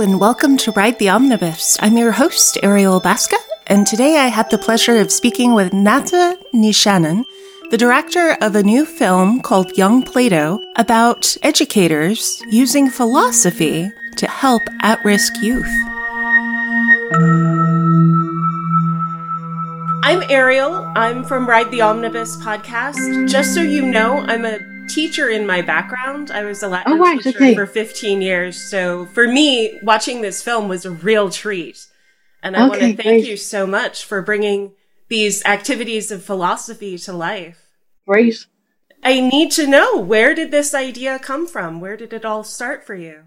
Hello and welcome to Ride the Omnibus. I'm your host, Ariel Baska, and today I had the pleasure of speaking with Nata Nishanen, the director of a new film called Young Plato, about educators using philosophy to help at-risk youth. I'm Ariel. I'm from Ride the Omnibus podcast. Just so you know, I'm a teacher in my background. I was a Latin teacher for 15 years. So for me, watching this film was a real treat. And I want to thank you so much for bringing these activities of philosophy to life. Great. I need to know, where did this idea come from? Where did it all start for you?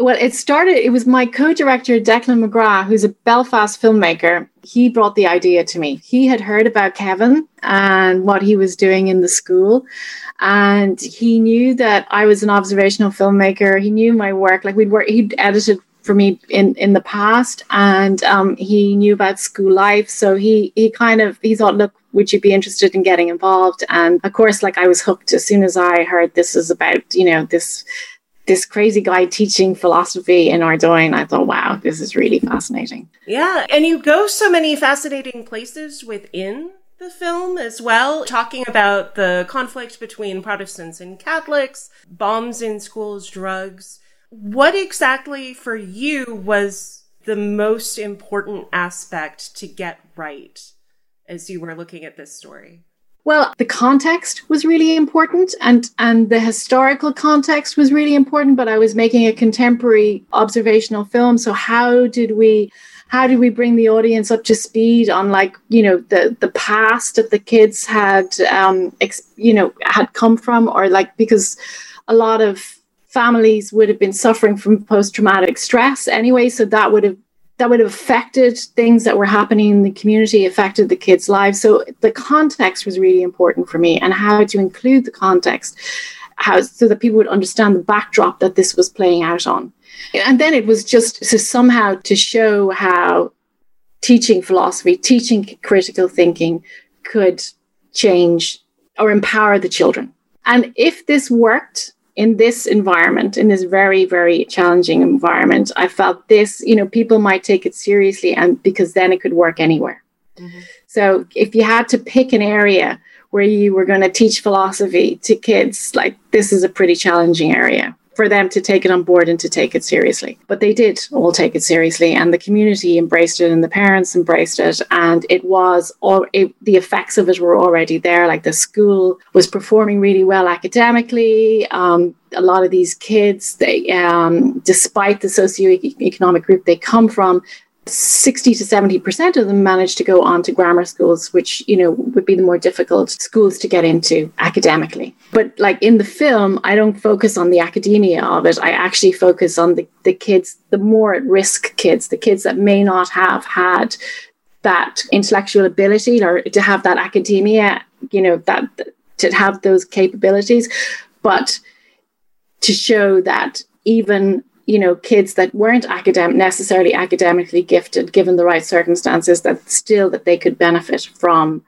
Well, it was my co-director, Declan McGrath, who's a Belfast filmmaker. He brought the idea to me. He had heard about Kevin and what he was doing in the school. And he knew that I was an observational filmmaker. He knew my work. He'd edited for me in the past, and he knew about School Life. So he thought, look, would you be interested in getting involved? And of course, I was hooked as soon as I heard this is about, this crazy guy teaching philosophy in Ardoyne. I thought, wow, this is really fascinating. Yeah. And you go so many fascinating places within the film as well, talking about the conflict between Protestants and Catholics, bombs in schools, drugs. What exactly for you was the most important aspect to get right as you were looking at this story? Well, the context was really important, and the historical context was really important, but I was making a contemporary observational film. So how did we bring the audience up to speed on the past that the kids had, had come from, or because a lot of families would have been suffering from post-traumatic stress anyway. So that would have affected things that were happening in the community, affected the kids' lives. So the context was really important for me, and how to include the context, so that people would understand the backdrop that this was playing out on. And then it was just so somehow to show how teaching philosophy, teaching critical thinking could change or empower the children. And if this worked, in this environment, in this very, very challenging environment, I felt this, people might take it seriously, and because then it could work anywhere. Mm-hmm. So if you had to pick an area where you were going to teach philosophy to kids, this is a pretty challenging area for them to take it on board and to take it seriously. But they did all take it seriously, and the community embraced it, and the parents embraced it, and the effects of it were already there. The school was performing really well academically. A lot of these kids, they, despite the socioeconomic group they come from, 60 to 70% of them managed to go on to grammar schools, which, would be the more difficult schools to get into academically. But in the film, I don't focus on the academia of it. I actually focus on the kids, the more at-risk kids, the kids that may not have had that intellectual ability or to have that academia, that to have those capabilities, but to show that even kids that weren't necessarily academically gifted, given the right circumstances, that they could benefit from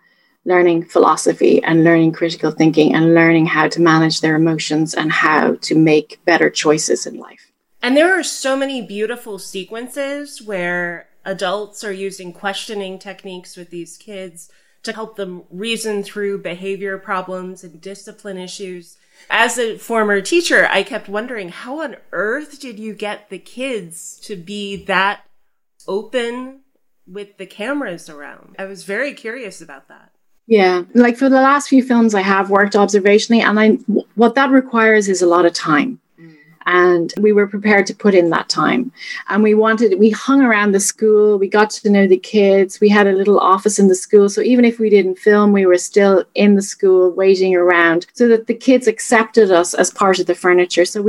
learning philosophy and learning critical thinking and learning how to manage their emotions and how to make better choices in life. And there are so many beautiful sequences where adults are using questioning techniques with these kids to help them reason through behavior problems and discipline issues. As a former teacher, I kept wondering, how on earth did you get the kids to be that open with the cameras around? I was very curious about that. Yeah. For the last few films, I have worked observationally, and what that requires is a lot of time. And we were prepared to put in that time. And we hung around the school. We got to know the kids. We had a little office in the school. So even if we didn't film, we were still in the school waiting around, so that the kids accepted us as part of the furniture. So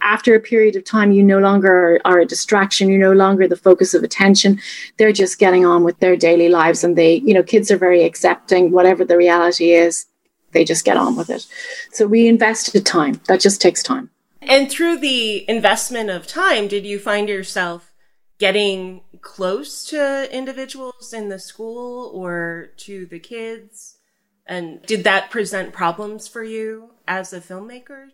after a period of time, you no longer are a distraction. You're no longer the focus of attention. They're just getting on with their daily lives. And they, kids are very accepting, whatever the reality is, they just get on with it. So we invested time. That just takes time. And through the investment of time, did you find yourself getting close to individuals in the school or to the kids? And did that present problems for you as a filmmaker?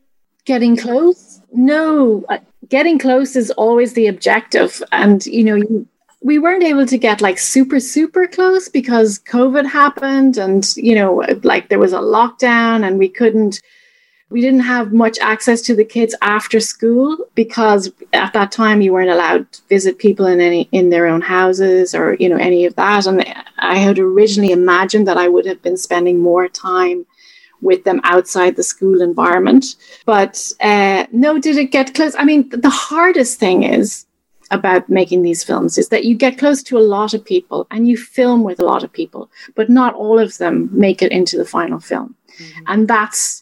Getting close? No. getting close is always the objective. And, you know, we weren't able to get like super close because COVID happened and, you know, like there was a lockdown and we didn't have much access to the kids after school because at that time you weren't allowed to visit people in their own houses or, you know, any of that. And I had originally imagined that I would have been spending more time with them outside the school environment. But no, did it get close? I mean, the hardest thing is about making these films is that you get close to a lot of people and you film with a lot of people, but not all of them make it into the final film. Mm-hmm. And that's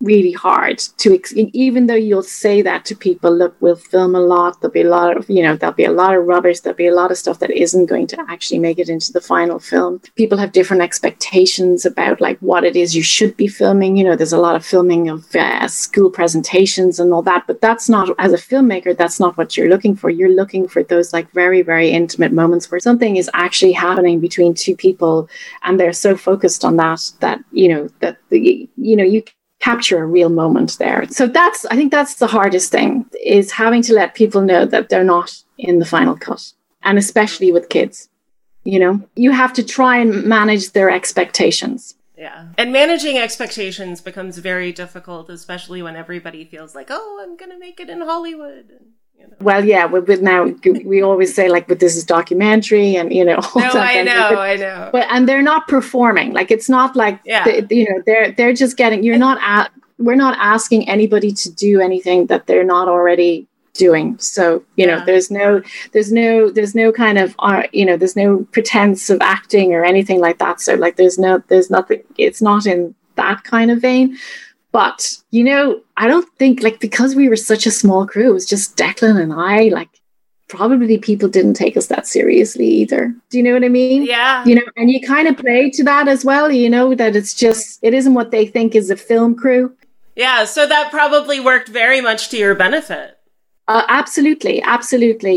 really hard to, even though you'll say that to people, look, we'll film a lot. There'll be a lot of, you know, there'll be a lot of rubbish. There'll be a lot of stuff that isn't going to actually make it into the final film. People have different expectations about like what it is you should be filming. You know, there's a lot of filming of school presentations and all that, but that's not, as a filmmaker, that's not what you're looking for. You're looking for those like very, very intimate moments where something is actually happening between two people. And they're so focused on that you capture a real moment there. So I think that's the hardest thing, is having to let people know that they're not in the final cut. And especially with kids, you know, you have to try and manage their expectations. Yeah. And managing expectations becomes very difficult, especially when everybody feels like, oh, I'm going to make it in Hollywood. You know. Well, yeah, but now we always say like, but this is documentary and, you know. No, I know. But, and they're not performing. Like, it's not like, they're just getting, we're not asking anybody to do anything that they're not already doing. So, you know, there's no kind of, you know, there's no pretense of acting or anything like that. So like, there's nothing, it's not in that kind of vein. But, you know, I don't think, like, because we were such a small crew, it was just Declan and I, like, probably people didn't take us that seriously either. Do you know what I mean? Yeah. You know, and you kind of play to that as well, you know, that it's just, it isn't what they think is a film crew. Yeah, so that probably worked very much to your benefit. Absolutely.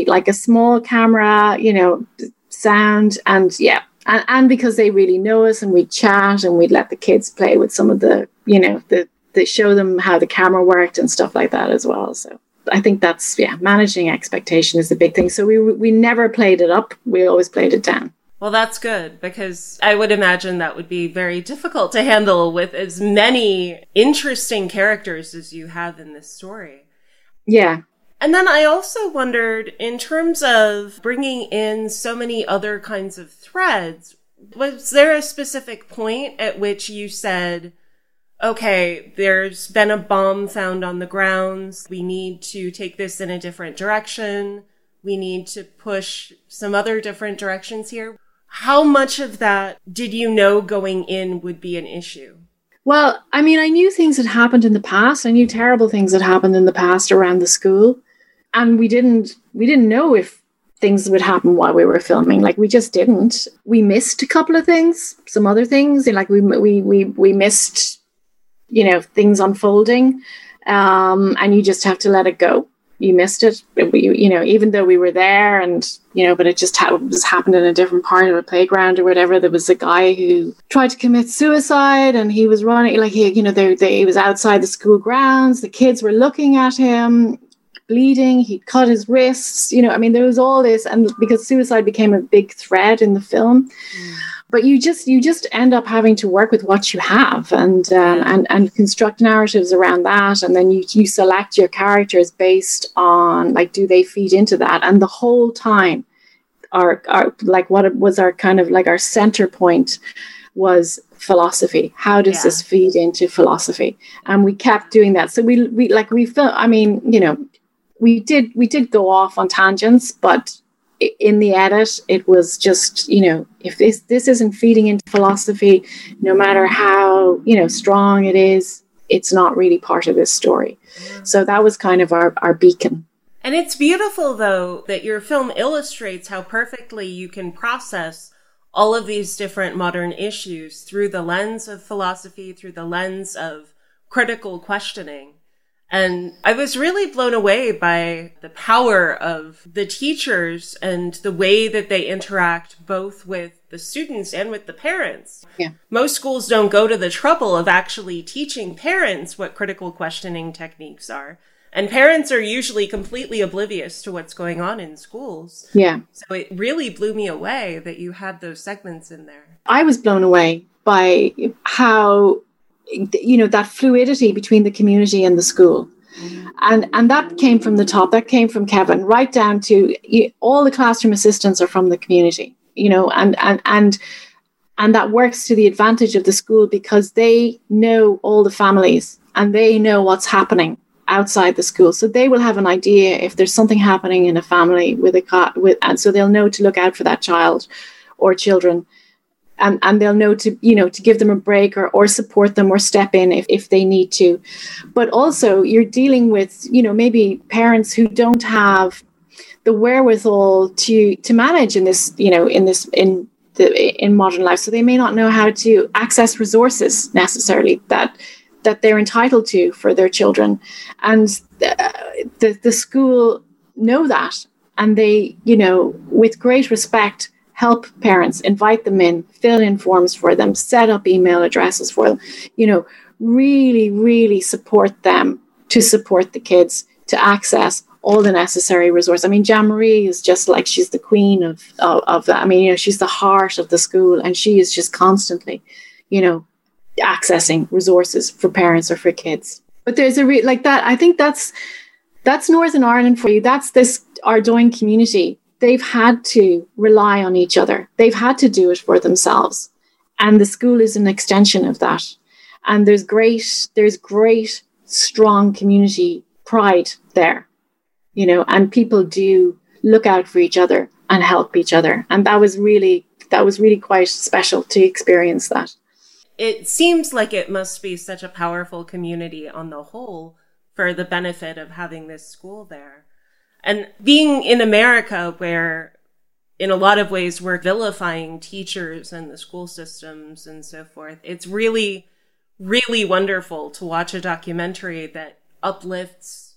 Like a small camera, you know, sound and, yeah. And because they really know us and we'd chat and we'd let the kids play with some of the, you know, they show them how the camera worked and stuff like that as well. So I think that's, managing expectation is the big thing. So we never played it up. We always played it down. Well, that's good, because I would imagine that would be very difficult to handle with as many interesting characters as you have in this story. Yeah. And then I also wondered, in terms of bringing in so many other kinds of threads, was there a specific point at which you said, okay, there's been a bomb found on the grounds. We need to take this in a different direction. We need to push some other different directions here. How much of that did you know going in would be an issue? Well, I mean, I knew things had happened in the past. I knew terrible things had happened in the past around the school. And we didn't know if things would happen while we were filming. Like, we just didn't. We missed a couple of things, some other things. Like, we missed, you know, things unfolding, and you just have to let it go. You missed it, you know, even though we were there and, you know, but it just happened in a different part of a playground or whatever. There was a guy who tried to commit suicide and he was running, like, he, you know, he was outside the school grounds. The kids were looking at him, bleeding. He cut his wrists, you know, I mean, there was all this, and because suicide became a big thread in the film. Mm. But you just end up having to work with what you have and construct narratives around that. And then you select your characters based on, like, do they feed into that? And the whole time, our like, what was our kind of like our center point was philosophy. How does this feed into philosophy? And we kept doing that. So we felt, I mean, you know, we did go off on tangents, but in the edit, it was just, you know, if this isn't feeding into philosophy, no matter how, you know, strong it is, it's not really part of this story. So that was kind of our beacon. And it's beautiful, though, that your film illustrates how perfectly you can process all of these different modern issues through the lens of philosophy, through the lens of critical questioning. And I was really blown away by the power of the teachers and the way that they interact both with the students and with the parents. Yeah. Most schools don't go to the trouble of actually teaching parents what critical questioning techniques are. And parents are usually completely oblivious to what's going on in schools. Yeah. So it really blew me away that you had those segments in there. I was blown away by how, you know, that fluidity between the community and the school. Mm-hmm. And that came from the top. That came from Kevin, right down to all the classroom assistants are from the community, you know, and that works to the advantage of the school because they know all the families and they know what's happening outside the school, so they will have an idea if there's something happening in a family with a and so they'll know to look out for that child or children, and they'll know to, you know, to give them a break or support them or step in if they need to. But also you're dealing with, you know, maybe parents who don't have the wherewithal to manage in this, you know, in modern life, so they may not know how to access resources necessarily that they're entitled to for their children, and the school know that, and they, you know, with great respect, help parents, invite them in, fill in forms for them, set up email addresses for them, you know, really, really support them to support the kids to access all the necessary resources. I mean, Jamboree is just like, she's the queen of that. I mean, you know, she's the heart of the school, and she is just constantly, you know, accessing resources for parents or for kids. But there's a like that. I think that's Northern Ireland for you. That's this Ardoyne community. They've had to rely on each other. They've had to do it for themselves, and the school is an extension of that. And there's great strong community pride there, you know. And people do look out for each other and help each other, and that was really quite special to experience that. It seems like it must be such a powerful community on the whole for the benefit of having this school there. And being in America, where in a lot of ways we're vilifying teachers and the school systems and so forth, it's really, really wonderful to watch a documentary that uplifts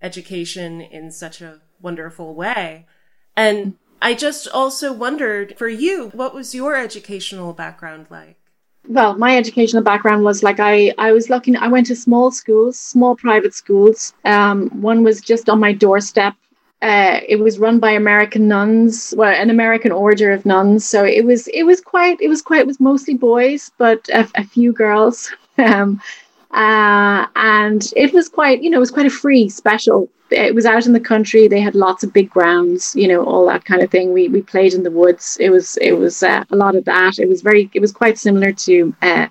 education in such a wonderful way. And I just also wondered, for you, what was your educational background like? Well, my educational background was like I was lucky. I went to small schools, small private schools. One was just on my doorstep. It was run by American nuns, well, an American order of nuns. So it was mostly boys, but a few girls. And it was quite, you know, it was quite a free special. It was out in the country. They had lots of big grounds, you know, all that kind of thing. We played in the woods. It was a lot of that. It was quite similar to a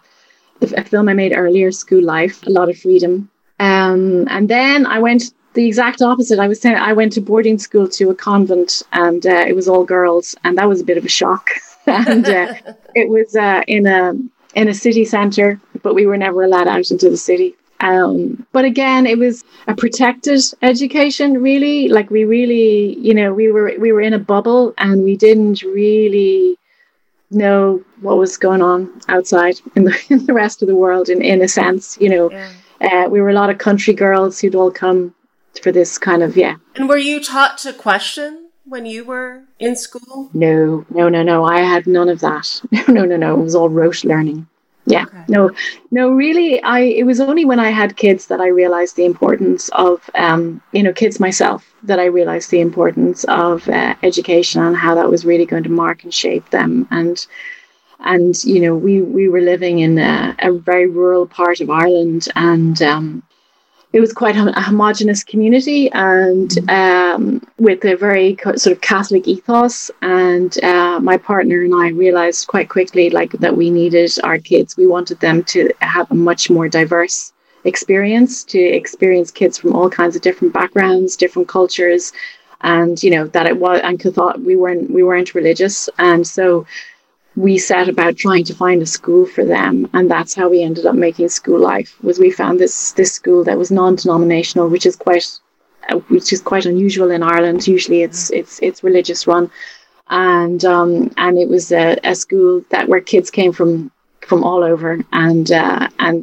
film I made earlier, School Life, a lot of freedom. And then I went the exact opposite. I was saying I went to boarding school, to a convent, and it was all girls, and that was a bit of a shock. And it was in a city centre, but we were never allowed out into the city. But again, it was a protected education, really. Like we really, you know, we were in a bubble, and we didn't really know what was going on outside in the rest of the world, in a sense, you know. Yeah. We were a lot of country girls who'd all come for this kind of, yeah. And were you taught to question when you were in school? No. I had none of that. No. It was all rote learning. Yeah, okay. Really, it was only when I had kids that I realized the importance of, you know, kids myself, that I realized the importance of education and how that was really going to mark and shape them. And you know, we were living in a very rural part of Ireland, and it was quite a homogenous community, and with a very sort of Catholic ethos. And my partner and I realized quite quickly, like, that we needed our kids. We wanted them to have a much more diverse experience, to experience kids from all kinds of different backgrounds, different cultures, and, you know, that it was, and we weren't religious, and so we set about trying to find a school for them. And that's how we ended up making School Life, was we found this school that was non-denominational, which is quite unusual in Ireland. Usually it's religious run. And it was a school that where kids came from all over, and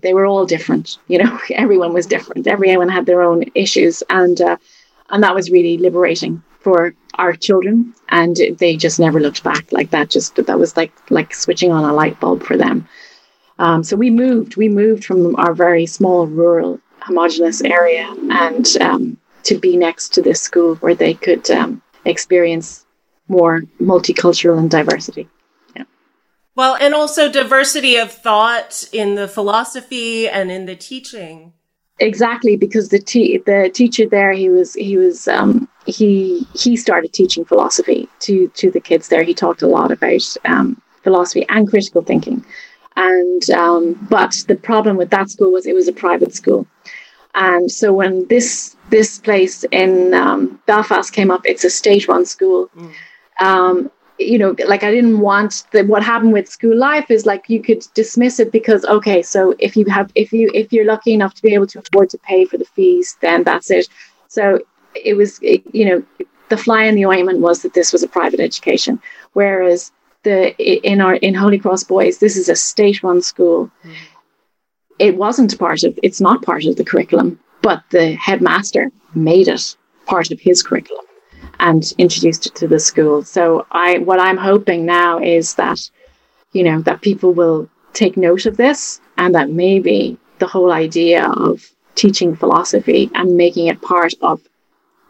they were all different, you know. Everyone was different. Everyone had their own issues, and that was really liberating for our children, and they just never looked back. Like that was like switching on a light bulb for them. So we moved from our very small rural homogenous area, and to be next to this school where they could experience more multicultural and diversity. Yeah. Well, and also diversity of thought in the philosophy and in the teaching. Exactly, because the teacher there, he started teaching philosophy to the kids there. He talked a lot about philosophy and critical thinking, and but the problem with that school was it was a private school, and so when this place in Belfast came up, it's a state-run school. I didn't want what happened with School Life is like you could dismiss it because okay, so if you're lucky enough to be able to afford to pay for the fees, then that's it. So it was the fly in the ointment was that this was a private education, whereas in Holy Cross Boys, this is a state-run school. Mm. It wasn't it's not part of the curriculum, but the headmaster made it part of his curriculum and introduced it to the school. So what I'm hoping now is that, that people will take note of this, and that maybe the whole idea of teaching philosophy and making it part of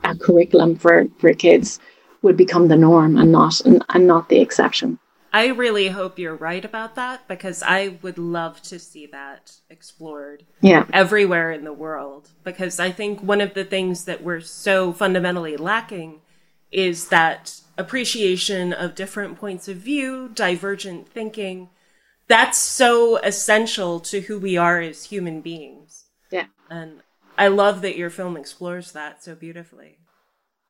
a curriculum for kids would become the norm and not the exception. I really hope you're right about that, because I would love to see that explored everywhere in the world, because I think one of the things that we're so fundamentally lacking is that appreciation of different points of view, divergent thinking. That's so essential to who we are as human beings. Yeah. And I love that your film explores that so beautifully.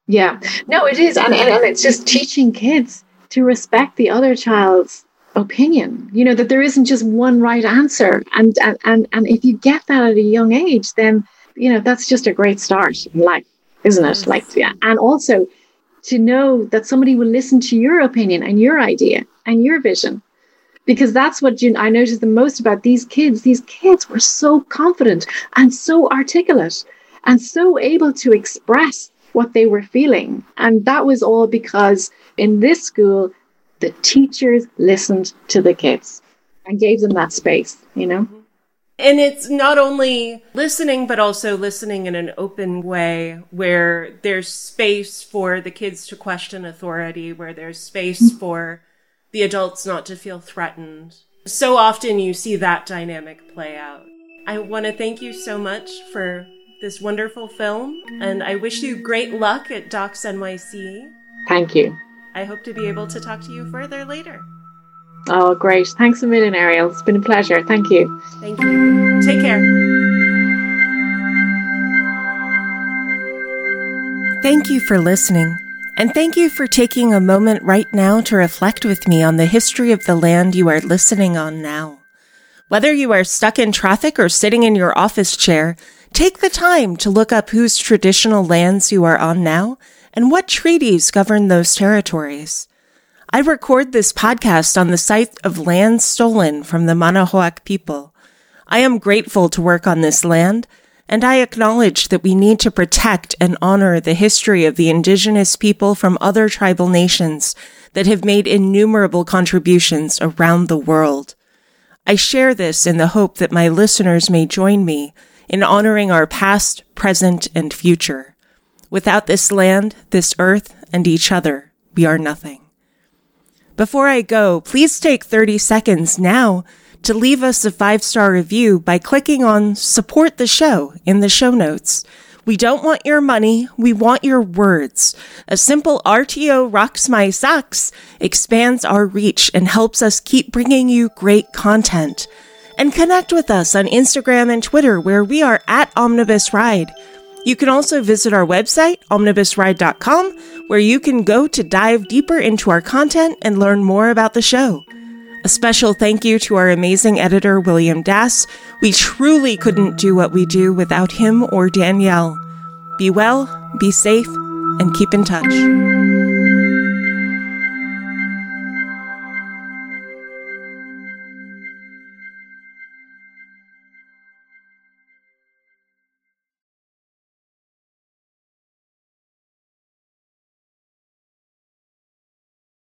Yeah. No, it is. And it's just teaching kids to respect the other child's opinion, that there isn't just one right answer. And if you get that at a young age, then, that's just a great start in life, isn't it? Yes. And also to know that somebody will listen to your opinion and your idea and your vision, because that's what I noticed the most about these kids. These kids were so confident and so articulate and so able to express what they were feeling. And that was all because in this school, the teachers listened to the kids and gave them that space, And it's not only listening, but also listening in an open way where there's space for the kids to question authority, where there's space for the adults not to feel threatened. So often you see that dynamic play out. I want to thank you so much for this wonderful film, and I wish you great luck at Docs NYC. Thank you. I hope to be able to talk to you further later. Oh, great. Thanks a million, Ariel. It's been a pleasure. Thank you. Thank you. Take care. Thank you for listening, and thank you for taking a moment right now to reflect with me on the history of the land you are listening on now. Whether you are stuck in traffic or sitting in your office chair, take the time to look up whose traditional lands you are on now and what treaties govern those territories. I record this podcast on the site of land stolen from the Manahoac people. I am grateful to work on this land, and I acknowledge that we need to protect and honor the history of the indigenous people from other tribal nations that have made innumerable contributions around the world. I share this in the hope that my listeners may join me in honoring our past, present, and future. Without this land, this earth, and each other, we are nothing. Before I go, please take 30 seconds now to leave us a 5-star review by clicking on Support the Show in the show notes. We don't want your money, we want your words. A simple RTO Rocks My Socks expands our reach and helps us keep bringing you great content. And connect with us on Instagram and Twitter, where we are at Omnibus Ride. You can also visit our website, omnibusride.com, where you can go to dive deeper into our content and learn more about the show. A special thank you to our amazing editor, William Das. We truly couldn't do what we do without him or Danielle. Be well, be safe, and keep in touch.